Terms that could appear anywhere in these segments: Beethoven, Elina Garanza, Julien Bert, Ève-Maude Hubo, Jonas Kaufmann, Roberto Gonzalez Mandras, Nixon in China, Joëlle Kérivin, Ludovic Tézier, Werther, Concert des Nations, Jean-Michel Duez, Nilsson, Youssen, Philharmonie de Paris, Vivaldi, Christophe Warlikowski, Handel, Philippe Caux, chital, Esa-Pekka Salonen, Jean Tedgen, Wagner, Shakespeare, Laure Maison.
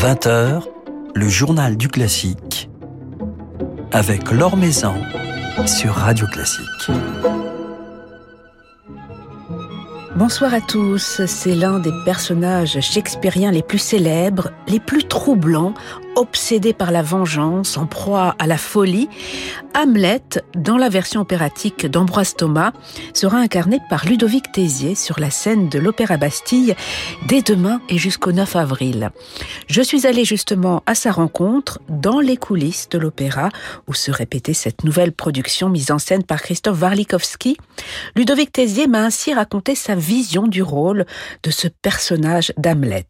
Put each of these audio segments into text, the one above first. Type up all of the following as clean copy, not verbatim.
20h, le journal du classique, avec Laure Maison sur Radio Classique. Bonsoir à tous, c'est l'un des personnages shakespeariens les plus célèbres, les plus troublants, obsédé par la vengeance, en proie à la folie. Hamlet, dans la version opératique d'Ambroise Thomas, sera incarné par Ludovic Tézier sur la scène de l'Opéra Bastille dès demain et jusqu'au 9 avril. Je suis allée justement à sa rencontre dans les coulisses de l'opéra où se répétait cette nouvelle production mise en scène par Christophe Warlikowski. Ludovic Tézier m'a ainsi raconté sa vision du rôle de ce personnage d'Hamlet.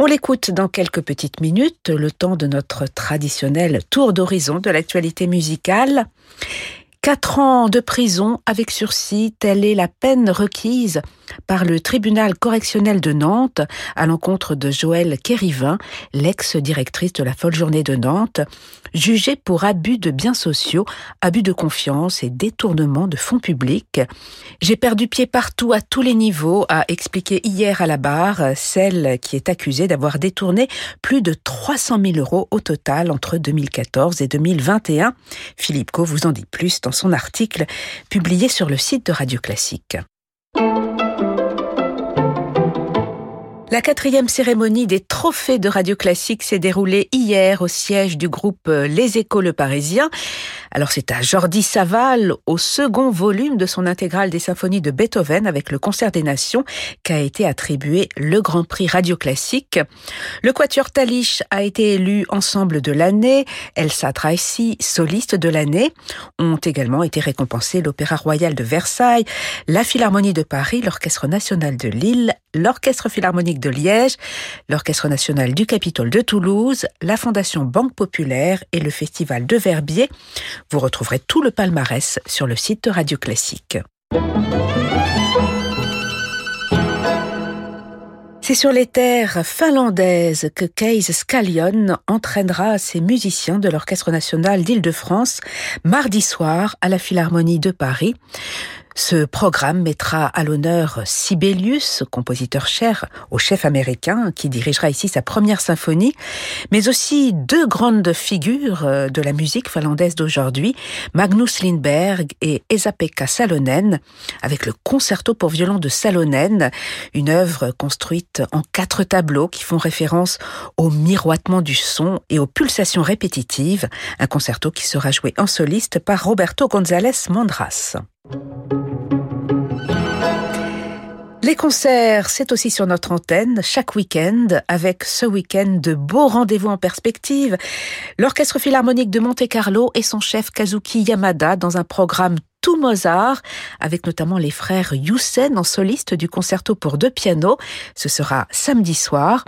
On l'écoute dans quelques petites minutes, le temps de notre traditionnel tour d'horizon de l'actualité musicale. 4 ans de prison avec sursis, telle est la peine requise par le tribunal correctionnel de Nantes à l'encontre de Joëlle Kérivin, l'ex-directrice de la Folle Journée de Nantes, jugée pour abus de biens sociaux, abus de confiance et détournement de fonds publics. « J'ai perdu pied partout, à tous les niveaux », a expliqué hier à la barre celle qui est accusée d'avoir détourné plus de 300 000 € au total entre 2014 et 2021. Philippe Caux vous en dit plus dans son article publié sur le site de Radio Classique. La 4e cérémonie des trophées de Radio Classique s'est déroulée hier au siège du groupe Les Échos le Parisien. Alors c'est à Jordi Savall, au second volume de son intégrale des symphonies de Beethoven avec le Concert des Nations, qu'a été attribué le Grand Prix Radio Classique. Le Quatuor Talich a été élu Ensemble de l'année, Elsa Tracy, soliste de l'année. Ont également été récompensés l'Opéra Royal de Versailles, la Philharmonie de Paris, l'Orchestre National de Lille, l'Orchestre Philharmonique de Liège, l'Orchestre National du Capitole de Toulouse, la Fondation Banque Populaire et le Festival de Verbier. Vous retrouverez tout le palmarès sur le site de Radio Classique. C'est sur les terres finlandaises que Case Scallion entraînera ses musiciens de l'Orchestre National d'Île-de-France mardi soir à la Philharmonie de Paris. Ce programme mettra à l'honneur Sibelius, compositeur cher au chef américain qui dirigera ici sa première symphonie, mais aussi 2 grandes figures de la musique finlandaise d'aujourd'hui, Magnus Lindberg et Esa-Pekka Salonen, avec le concerto pour violon de Salonen, une œuvre construite en 4 tableaux qui font référence au miroitement du son et aux pulsations répétitives, un concerto qui sera joué en soliste par Roberto Gonzalez Mandras. Les concerts, c'est aussi sur notre antenne, chaque week-end, avec ce week-end de beaux rendez-vous en perspective. L'Orchestre Philharmonique de Monte-Carlo et son chef Kazuki Yamada dans un programme tout Mozart, avec notamment les frères Youssen en soliste du concerto pour 2 pianos. Ce sera samedi soir.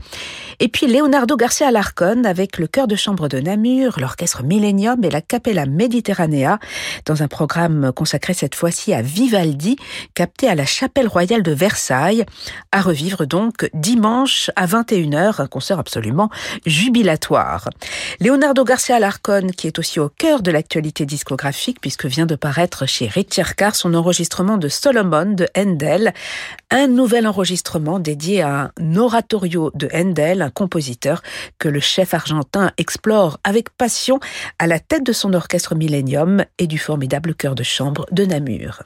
Et puis Leonardo García Alarcón avec le chœur de chambre de Namur, l'orchestre Millennium et la Cappella Mediterranea, dans un programme consacré cette fois-ci à Vivaldi, capté à la Chapelle Royale de Versailles. À revivre donc dimanche à 21h, un concert absolument jubilatoire. Leonardo García Alarcón qui est aussi au cœur de l'actualité discographique puisque vient de paraître chez Richard Carr son enregistrement de Solomon de Handel, un nouvel enregistrement dédié à un oratorio de Handel, un compositeur que le chef argentin explore avec passion à la tête de son orchestre Millennium et du formidable chœur de chambre de Namur.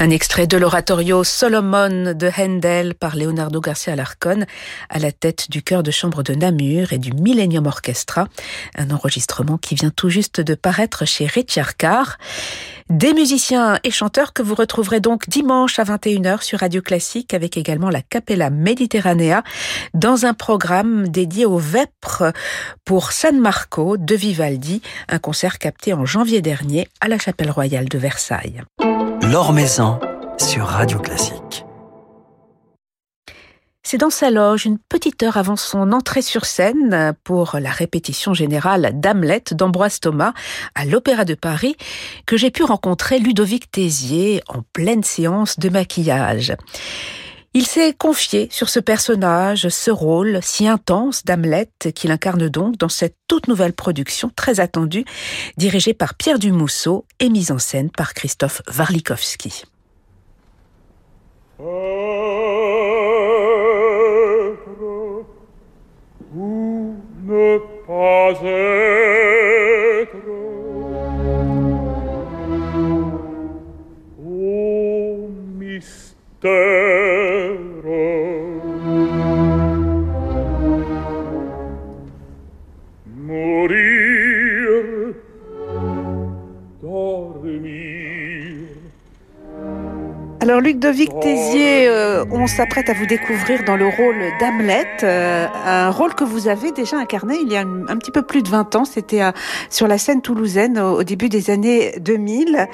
Un extrait de l'oratorio Solomon de Handel par Leonardo García Alarcón à la tête du chœur de chambre de Namur et du Millennium Orchestra, un enregistrement qui vient tout juste de paraître chez Richard Carr. Des musiciens et chanteurs que vous retrouverez donc dimanche à 21h sur Radio Classique avec également la Cappella Mediterranea dans un programme dédié aux Vêpres pour San Marco de Vivaldi, un concert capté en janvier dernier à la Chapelle Royale de Versailles. Laure Maison sur Radio Classique. C'est dans sa loge, une petite heure avant son entrée sur scène pour la répétition générale d'Hamlet d'Ambroise Thomas à l'Opéra de Paris, que j'ai pu rencontrer Ludovic Tézier en pleine séance de maquillage. Il s'est confié sur ce personnage, ce rôle si intense d'Hamlet qu'il incarne donc dans cette toute nouvelle production très attendue, dirigée par Pierre Dumousseau et mise en scène par Christophe Warlikowski. Être ou ne pas être, ô mystère, Alors Ludovic Tézier, on s'apprête à vous découvrir dans le rôle d'Hamlet, un rôle que vous avez déjà incarné il y a un petit peu plus de 20 ans, c'était sur la scène toulousaine au début des années 2000.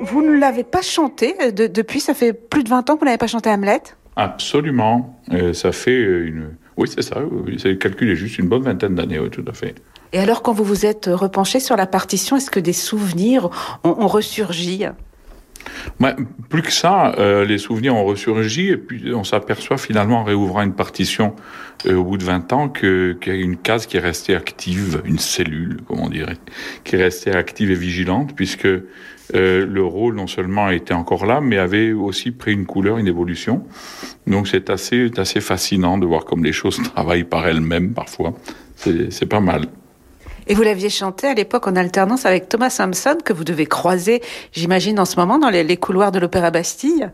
Vous ne l'avez pas chanté depuis, ça fait plus de 20 ans que vous n'avez pas chanté Hamlet ? Absolument, ça fait une... Oui c'est ça, le calcul est juste une bonne vingtaine d'années, oui, tout à fait. Et alors quand vous vous êtes repenché sur la partition, est-ce que des souvenirs ont ressurgi ? Ouais, plus que ça, les souvenirs ont ressurgi et puis on s'aperçoit finalement en réouvrant une partition au bout de 20 ans qu'il y a une case qui est restée active, une cellule, comme on dirait, qui est restée active et vigilante puisque le rôle non seulement était encore là, mais avait aussi pris une couleur, une évolution. Donc c'est assez fascinant de voir comme les choses travaillent par elles-mêmes parfois, c'est pas mal. Et vous l'aviez chanté à l'époque en alternance avec Thomas Sampson, que vous devez croiser, j'imagine, en ce moment, dans les couloirs de l'Opéra Bastille.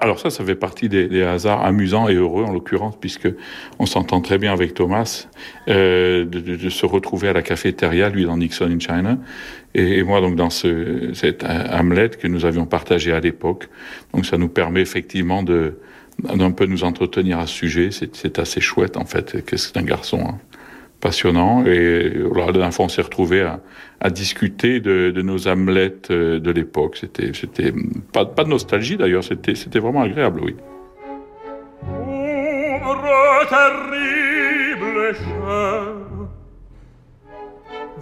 Alors ça fait partie des hasards amusants et heureux, en l'occurrence, puisque on s'entend très bien avec Thomas, de se retrouver à la cafétéria, lui dans Nixon in China, et moi donc dans cette Hamlet que nous avions partagé à l'époque. Donc ça nous permet effectivement d'un peu nous entretenir à ce sujet, c'est assez chouette en fait, qu'est-ce qu'un garçon, hein. Passionnant, et la dernière fois on s'est retrouvés à discuter de nos Hamlets de l'époque. C'était pas de nostalgie d'ailleurs, c'était vraiment agréable, oui. Ombre terrible chère,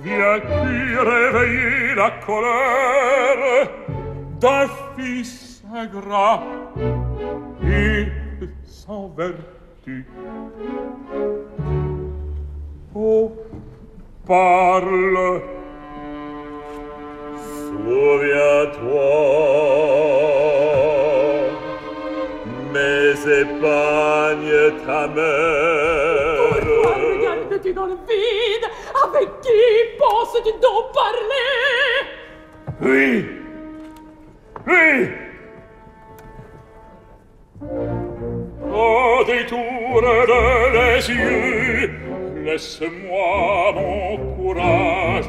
viens-tu réveiller la colère d'un fils ingrat et sans vertu? Oh, parle, souviens-toi, mais épargne ta mère. Pourquoi regardes-tu dans le vide? Avec qui penses-tu donc parler? Oui, oui, détourne les yeux. Laisse-moi mon courage,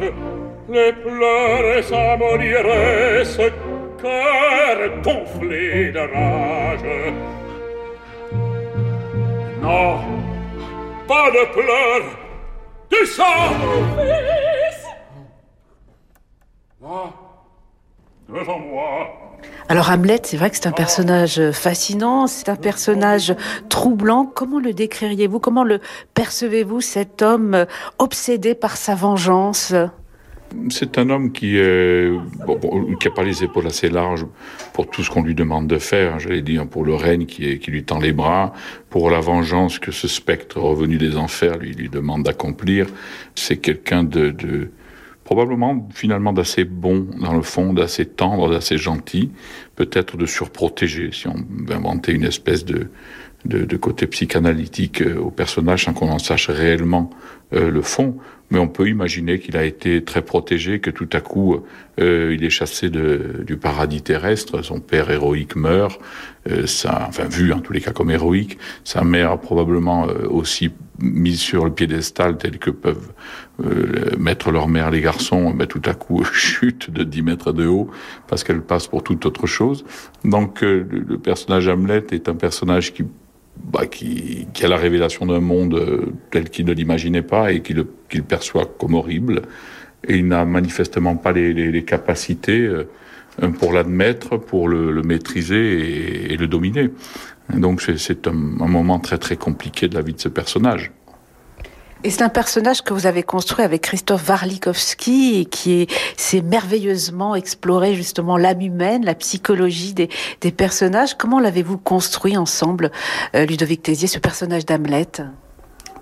les pleurs s'aboliraient, ce cœur gonflé de rage. Non, pas de pleurs, du sang. Mon fils ! Là, devant moi. Alors Hamlet, c'est vrai que c'est un personnage fascinant, c'est un personnage troublant. Comment le décririez-vous ? Comment le percevez-vous, cet homme obsédé par sa vengeance ? C'est un homme qui a pas les épaules assez larges pour tout ce qu'on lui demande de faire, j'allais dire, pour le règne qui lui tend les bras, pour la vengeance que ce spectre revenu des enfers lui demande d'accomplir. C'est quelqu'un de probablement finalement d'assez bon dans le fond, d'assez tendre, d'assez gentil, peut-être de surprotégé, si on veut inventer une espèce de côté psychanalytique au personnage sans qu'on en sache réellement le fond, mais on peut imaginer qu'il a été très protégé, que tout à coup il est chassé du paradis terrestre, son père héroïque meurt, vu en tous les cas comme héroïque, sa mère probablement aussi mise sur le piédestal tel que peuvent mettre leur mère les garçons, tout à coup chute de 10 mètres de haut parce qu'elle passe pour toute autre chose. Donc le personnage Hamlet est un personnage qui a la révélation d'un monde tel qu'il ne l'imaginait pas et qu'il perçoit comme horrible. Et il n'a manifestement pas les capacités pour l'admettre, pour le maîtriser et le dominer. Donc c'est un moment très très compliqué de la vie de ce personnage. Et c'est un personnage que vous avez construit avec Christophe Warlikowski et qui s'est merveilleusement exploré justement l'âme humaine, la psychologie des personnages. Comment l'avez-vous construit ensemble, Ludovic Tézier, ce personnage d'Hamlet ?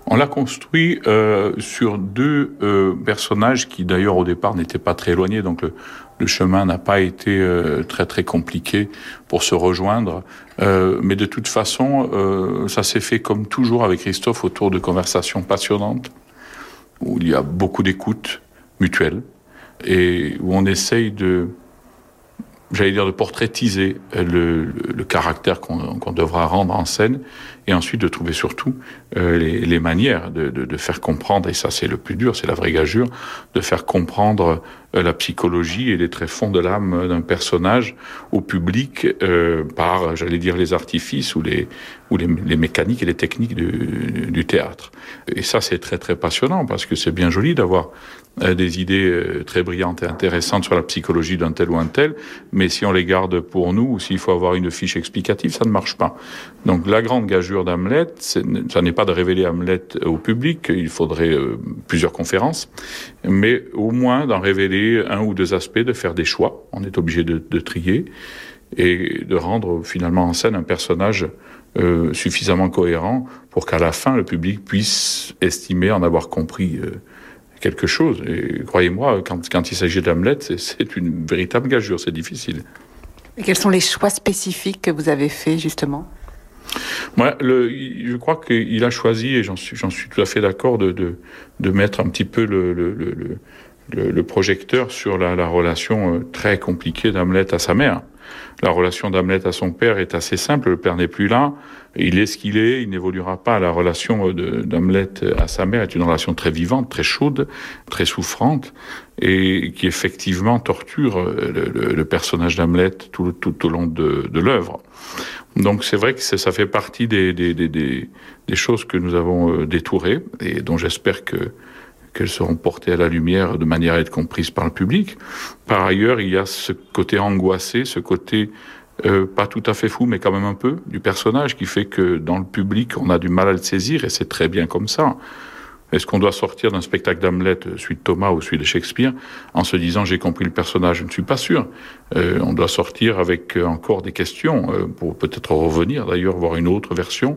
On l'a construit sur deux personnages qui d'ailleurs au départ n'étaient pas très éloignés, donc le chemin n'a pas été très très compliqué pour se rejoindre, mais de toute façon ça s'est fait comme toujours avec Christophe autour de conversations passionnantes où il y a beaucoup d'écoute mutuelle et où on essaye de portraitiser le caractère qu'on devra rendre en scène et ensuite de trouver surtout les manières de faire comprendre, et ça c'est le plus dur, c'est la vraie gageure, de faire comprendre la psychologie et les tréfonds de l'âme d'un personnage au public par, les artifices ou les mécaniques et les techniques du théâtre. Et ça c'est très très passionnant parce que c'est bien joli d'avoir des idées très brillantes et intéressantes sur la psychologie d'un tel ou un tel, mais si on les garde pour nous, ou s'il faut avoir une fiche explicative, ça ne marche pas. Donc la grande gageure d'Hamlet, ça n'est pas de révéler Hamlet au public, il faudrait plusieurs conférences, mais au moins d'en révéler un ou deux aspects, de faire des choix, on est obligé de trier, et de rendre finalement en scène un personnage suffisamment cohérent pour qu'à la fin, le public puisse estimer en avoir compris quelque chose. Et croyez-moi, quand il s'agit d'Hamlet, c'est une véritable gageure, c'est difficile. Et quels sont les choix spécifiques que vous avez faits, justement ? Moi, je crois qu'il a choisi, et j'en suis tout à fait d'accord, de mettre un petit peu le projecteur sur la relation très compliquée d'Hamlet à sa mère. La relation d'Hamlet à son père est assez simple, le père n'est plus là, il est ce qu'il est, il n'évoluera pas. La relation d'Hamlet à sa mère est une relation très vivante, très chaude, très souffrante, et qui effectivement torture le personnage d'Hamlet tout au long de l'œuvre. Donc c'est vrai que ça fait partie des choses que nous avons détourées, et dont j'espère qu'elles seront portées à la lumière de manière à être comprises par le public. Par ailleurs, il y a ce côté angoissé, ce côté pas tout à fait fou, mais quand même un peu, du personnage, qui fait que dans le public, on a du mal à le saisir, et c'est très bien comme ça. Est-ce qu'on doit sortir d'un spectacle d'Hamlet, celui de Thomas ou celui de Shakespeare, en se disant « j'ai compris le personnage », je ne suis pas sûr. On doit sortir avec encore des questions, pour peut-être revenir d'ailleurs, voir une autre version.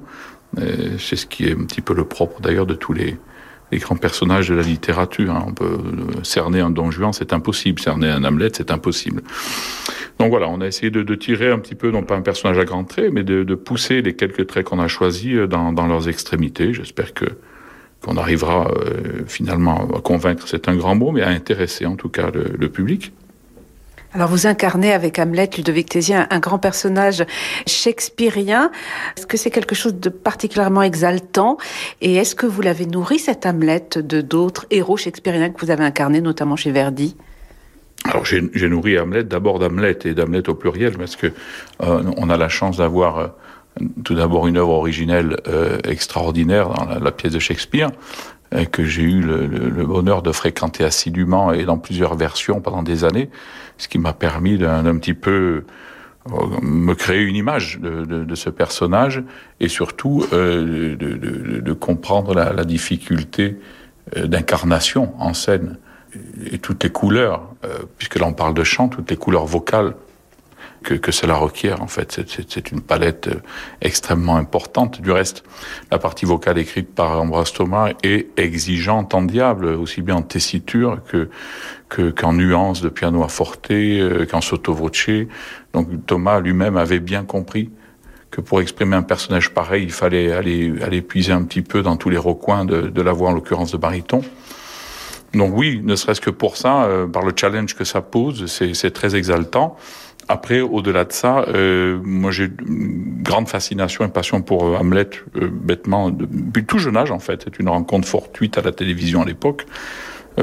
C'est ce qui est un petit peu le propre d'ailleurs de tous les grands personnages de la littérature. On peut cerner un Don Juan, c'est impossible. Cerner un Hamlet, c'est impossible. Donc voilà, on a essayé de tirer un petit peu, non pas un personnage à grands traits, mais de pousser les quelques traits qu'on a choisis dans leurs extrémités. J'espère qu'on arrivera finalement à convaincre, c'est un grand mot, mais à intéresser en tout cas le public. Alors vous incarnez avec Hamlet, Ludovic Tézier, un grand personnage shakespearien. Est-ce que c'est quelque chose de particulièrement exaltant? Et est-ce que vous l'avez nourri, cet Hamlet, de d'autres héros shakespeariens que vous avez incarnés, notamment chez Verdi? Alors j'ai nourri Hamlet, d'abord d'Hamlet, et d'Hamlet au pluriel, parce que on a la chance d'avoir tout d'abord une œuvre originelle extraordinaire dans la pièce de Shakespeare, que j'ai eu le bonheur de fréquenter assidûment et dans plusieurs versions pendant des années, ce qui m'a permis d'un petit peu me créer une image de ce personnage et surtout de comprendre la difficulté d'incarnation en scène et toutes les couleurs, puisque là on parle de chant, toutes les couleurs vocales que cela requiert en fait. C'est une palette extrêmement importante. Du reste, la partie vocale écrite par Ambroise Thomas est exigeante en diable, aussi bien en tessiture qu'en nuances de piano à forte, qu'en sotto voce. Donc Thomas lui-même avait bien compris que pour exprimer un personnage pareil, il fallait aller puiser un petit peu dans tous les recoins de la voix, en l'occurrence de baryton. Donc oui, ne serait-ce que pour ça, par le challenge que ça pose, c'est très exaltant. Après, au-delà de ça, moi j'ai une grande fascination et passion pour Hamlet, bêtement, depuis tout jeune âge en fait. C'est une rencontre fortuite à la télévision à l'époque,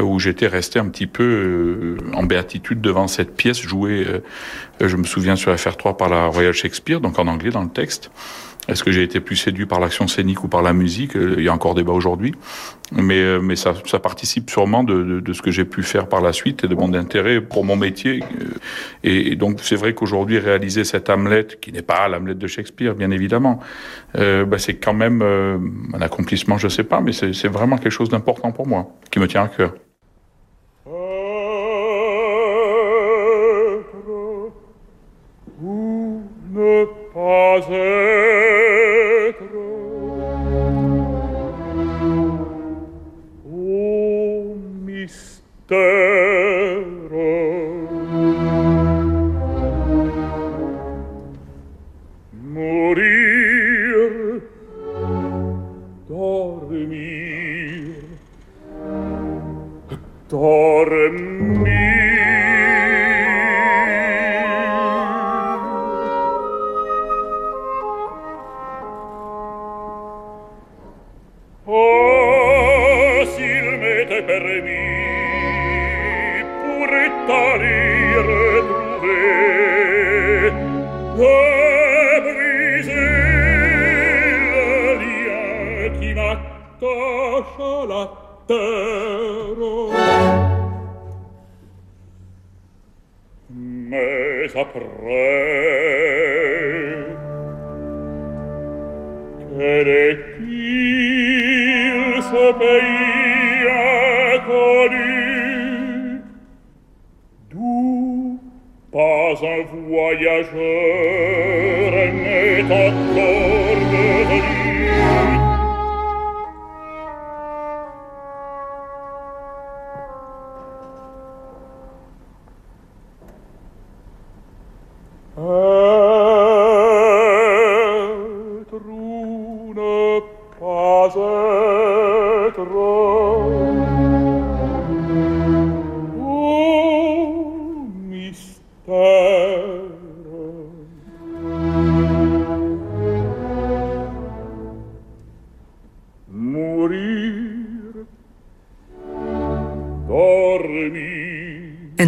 où j'étais resté un petit peu en béatitude devant cette pièce jouée, je me souviens, sur FR3 par la Royal Shakespeare, donc en anglais dans le texte. Est-ce que j'ai été plus séduit par l'action scénique ou par la musique? Il y a encore débat aujourd'hui, mais ça participe sûrement de ce que j'ai pu faire par la suite et de mon intérêt pour mon métier. Et donc c'est vrai qu'aujourd'hui, réaliser cet Hamlet, qui n'est pas l'Hamlet de Shakespeare, bien évidemment, c'est quand même un accomplissement, je sais pas, mais c'est vraiment quelque chose d'important pour moi, qui me tient à cœur.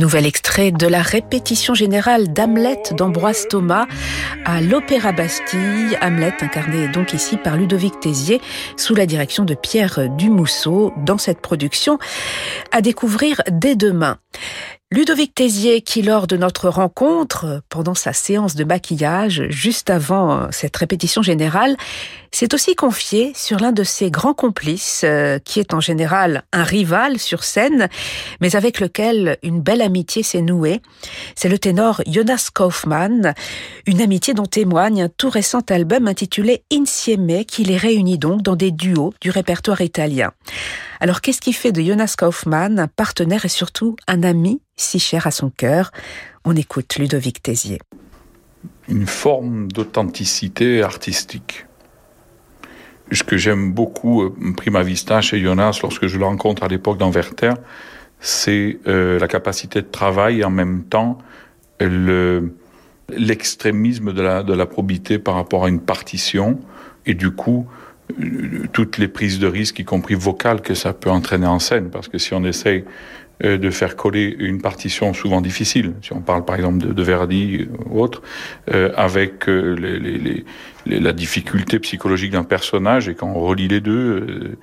Nouvel extrait de la répétition générale d'Hamlet d'Ambroise Thomas à l'Opéra Bastille. Hamlet incarné donc ici par Ludovic Tézier sous la direction de Pierre Dumousseau dans cette production à découvrir dès demain. Ludovic Tézier qui, lors de notre rencontre, pendant sa séance de maquillage, juste avant cette répétition générale, s'est aussi confié sur l'un de ses grands complices, qui est en général un rival sur scène, mais avec lequel une belle amitié s'est nouée. C'est le ténor Jonas Kaufmann, une amitié dont témoigne un tout récent album intitulé « Insieme » qui les réunit donc dans des duos du répertoire italien. Alors qu'est-ce qui fait de Jonas Kaufmann un partenaire et surtout un ami si cher à son cœur? On écoute Ludovic Tézier. Une forme d'authenticité artistique. Ce que j'aime beaucoup, prima vista, chez Jonas, lorsque je le rencontre à l'époque dans Werther, c'est la capacité de travail et en même temps l'extrémisme de la probité par rapport à une partition, et du coup toutes les prises de risque, y compris vocales, que ça peut entraîner en scène, parce que si on essaye de faire coller une partition souvent difficile, si on parle par exemple de Verdi ou autre, avec la difficulté psychologique d'un personnage, et quand on relie les deux,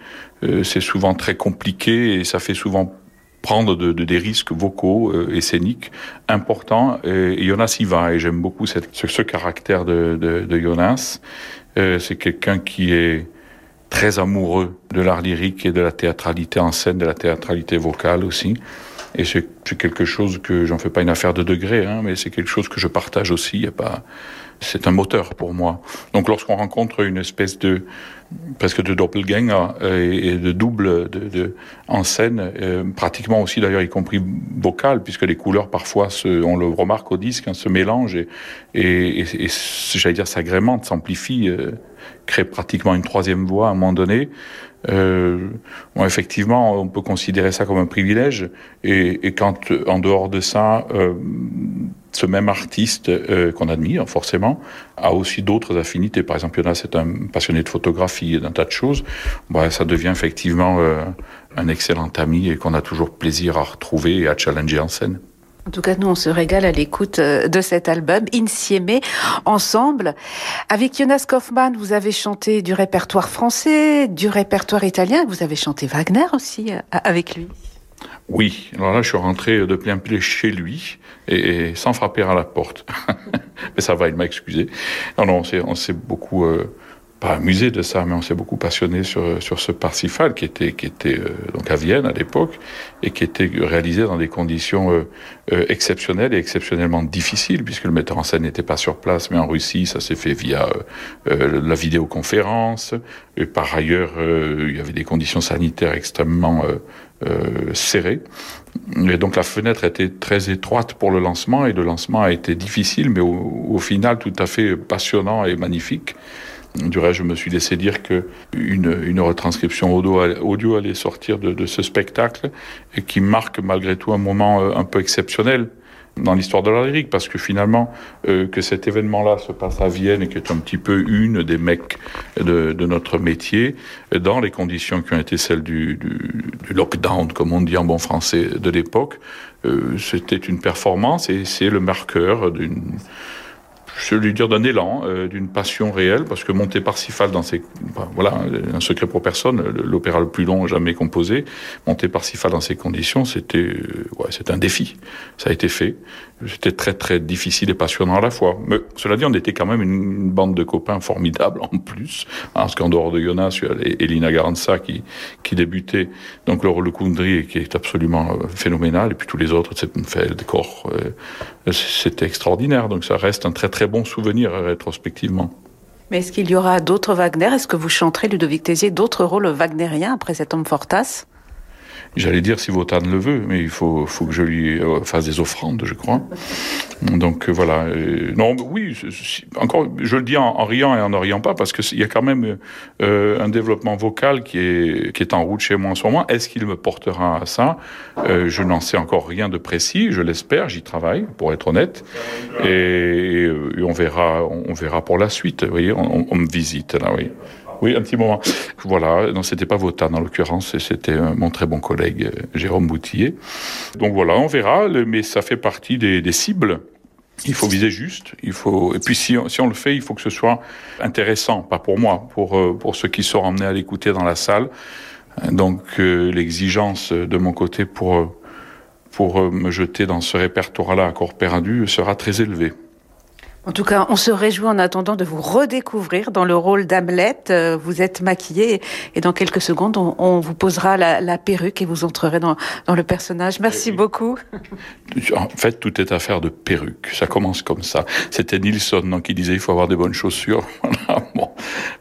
c'est souvent très compliqué, et ça fait souvent prendre des risques vocaux et scéniques importants, et Jonas y va, et j'aime beaucoup ce caractère de Jonas. C'est quelqu'un qui est très amoureux de l'art lyrique et de la théâtralité en scène, de la théâtralité vocale aussi. Et c'est quelque chose que, j'en fais pas une affaire de degré, mais c'est quelque chose que je partage aussi. C'est un moteur pour moi. Donc lorsqu'on rencontre une espèce presque de doppelganger et de double en scène, pratiquement aussi d'ailleurs, y compris vocal, puisque les couleurs parfois, on le remarque au disque, se mélangent et j'allais dire, s'agrémentent, s'amplifient, crée pratiquement une troisième voix à un moment donné. Effectivement, on peut considérer ça comme un privilège, et quand, en dehors de ça, ce même artiste qu'on admire forcément a aussi d'autres affinités. Par exemple, Jonas est un passionné de photographie et d'un tas de choses. Ça devient effectivement un excellent ami, et qu'on a toujours plaisir à retrouver et à challenger en scène. En tout cas, nous, on se régale à l'écoute de cet album, Insieme, ensemble. Avec Jonas Kaufmann, vous avez chanté du répertoire français, du répertoire italien, vous avez chanté Wagner aussi avec lui. Oui, alors là, je suis rentré de plein pied chez lui, et sans frapper à la porte. Mais ça va, il m'a excusé. Non, on s'est beaucoup... pas amusé de ça, mais on s'est beaucoup passionné sur ce Parsifal qui était donc à Vienne à l'époque, et qui était réalisé dans des conditions exceptionnelles et exceptionnellement difficiles, puisque le metteur en scène n'était pas sur place, mais en Russie, ça s'est fait via la vidéoconférence. Et par ailleurs, il y avait des conditions sanitaires extrêmement serrées. Et donc la fenêtre était très étroite pour le lancement, et le lancement a été difficile, mais au final tout à fait passionnant et magnifique. Du reste, je me suis laissé dire qu'une retranscription audio allait sortir de ce spectacle, et qui marque malgré tout un moment un peu exceptionnel dans l'histoire de l'art lyrique, parce que finalement, que cet événement-là se passe à Vienne, et qui est un petit peu une des mecs de notre métier, dans les conditions qui ont été celles du lockdown, comme on dit en bon français, de l'époque, c'était une performance, et c'est le marqueur d'un élan, d'une passion réelle, parce que monter Parsifal un secret pour personne, l'opéra le plus long jamais composé, monter Parsifal dans ces conditions, c'était un défi. Ça a été fait. C'était très, très difficile et passionnant à la fois. Mais, cela dit, on était quand même une bande de copains formidables en plus. Parce qu'en dehors de Jonas, il y a Elina Garanza qui débutait, donc le Koundry, qui est absolument phénoménal, et puis tous les autres, Feldkor, c'était extraordinaire. Donc ça reste un très, très bon souvenir rétrospectivement. Mais est-ce qu'il y aura d'autres Wagner ? Est-ce que vous chanterez, Ludovic Tézier, d'autres rôles wagnériens après cet homme fortas ? J'allais dire si Wotan le veut, mais il faut que je lui fasse des offrandes, je crois. Donc voilà. Non, oui, encore, je le dis en riant et en ne riant pas, parce qu'il y a quand même un développement vocal qui est en route chez moi en ce moment. Est-ce qu'il me portera à ça ? Je n'en sais encore rien de précis, je l'espère, j'y travaille, pour être honnête. Et on verra pour la suite, vous voyez, on me visite là, oui. Oui, un petit moment. Voilà, non, c'était pas Wotan en l'occurrence, c'était mon très bon collègue Jérôme Boutillier. Donc voilà, on verra, mais ça fait partie des cibles. Il faut viser juste, et puis si on le fait, il faut que ce soit intéressant, pas pour moi, pour ceux qui seront emmenés à l'écouter dans la salle. Donc l'exigence de mon côté pour me jeter dans ce répertoire-là à corps perdu sera très élevée. En tout cas, on se réjouit en attendant de vous redécouvrir dans le rôle d'Hamlet. Vous êtes maquillé, et dans quelques secondes, on vous posera la perruque, et vous entrerez dans le personnage. Merci beaucoup. En fait, tout est affaire de perruque. Ça commence comme ça. C'était Nilsson qui disait il faut avoir des bonnes chaussures.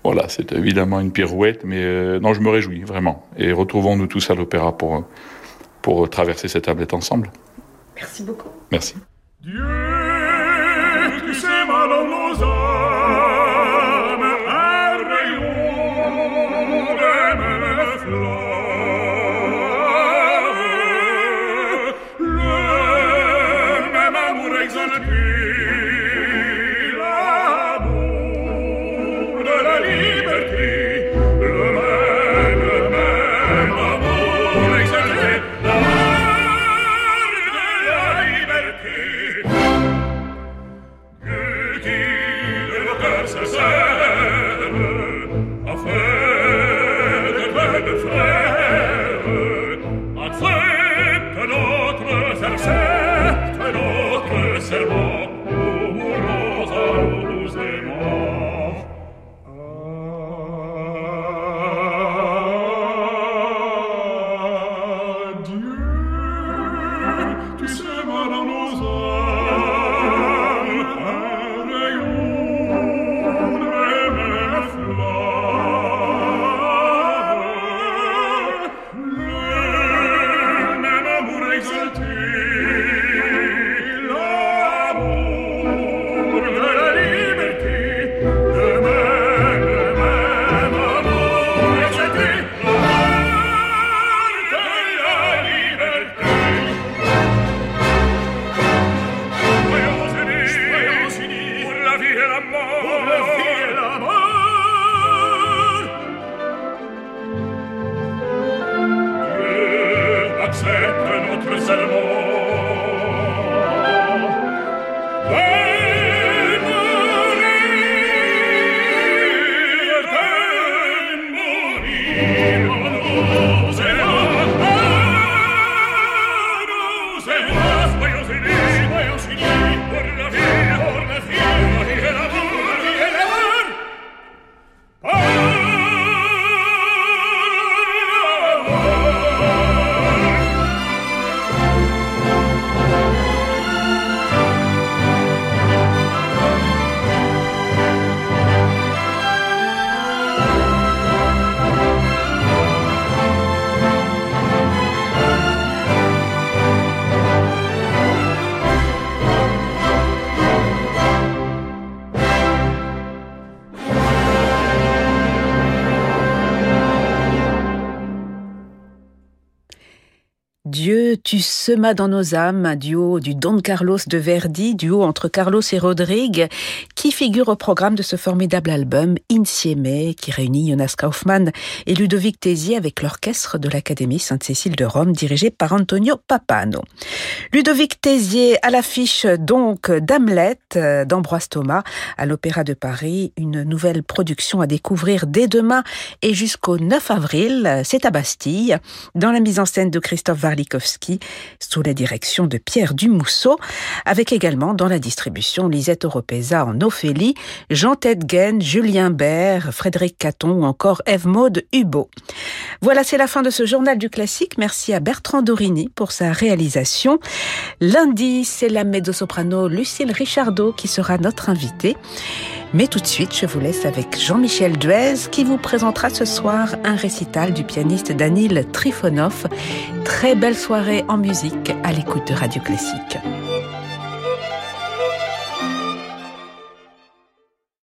Voilà, c'est évidemment une pirouette, mais je me réjouis vraiment. Et retrouvons-nous tous à l'opéra pour traverser cette Hamlet ensemble. Merci beaucoup. Merci. Dieu Tu semas dans nos âmes, un duo du Don Carlos de Verdi, duo entre Carlos et Rodrigue, qui figure au programme de ce formidable album Insieme, qui réunit Jonas Kaufmann et Ludovic Tézier avec l'orchestre de l'Académie Sainte-Cécile de Rome, dirigé par Antonio Papano. Ludovic Tézier à l'affiche donc d'Hamlet d'Ambroise Thomas à l'Opéra de Paris, une nouvelle production à découvrir dès demain et jusqu'au 9 avril, c'est à Bastille, dans la mise en scène de Christophe Warlikowski, sous la direction de Pierre Dumousseau, avec également dans la distribution Lisette Oropesa en Ophélie, Jean Tedgen, Julien Bert, Frédéric Caton ou encore Ève-Maude Hubo. Voilà, c'est la fin de ce journal du classique. Merci à Bertrand Dorini pour sa réalisation. Lundi, c'est la mezzo-soprano Lucille Richardot qui sera notre invitée. Mais tout de suite, je vous laisse avec Jean-Michel Duez qui vous présentera ce soir un récital du pianiste Danil Trifonov. Très belle soirée en musique à l'écoute de Radio Classique.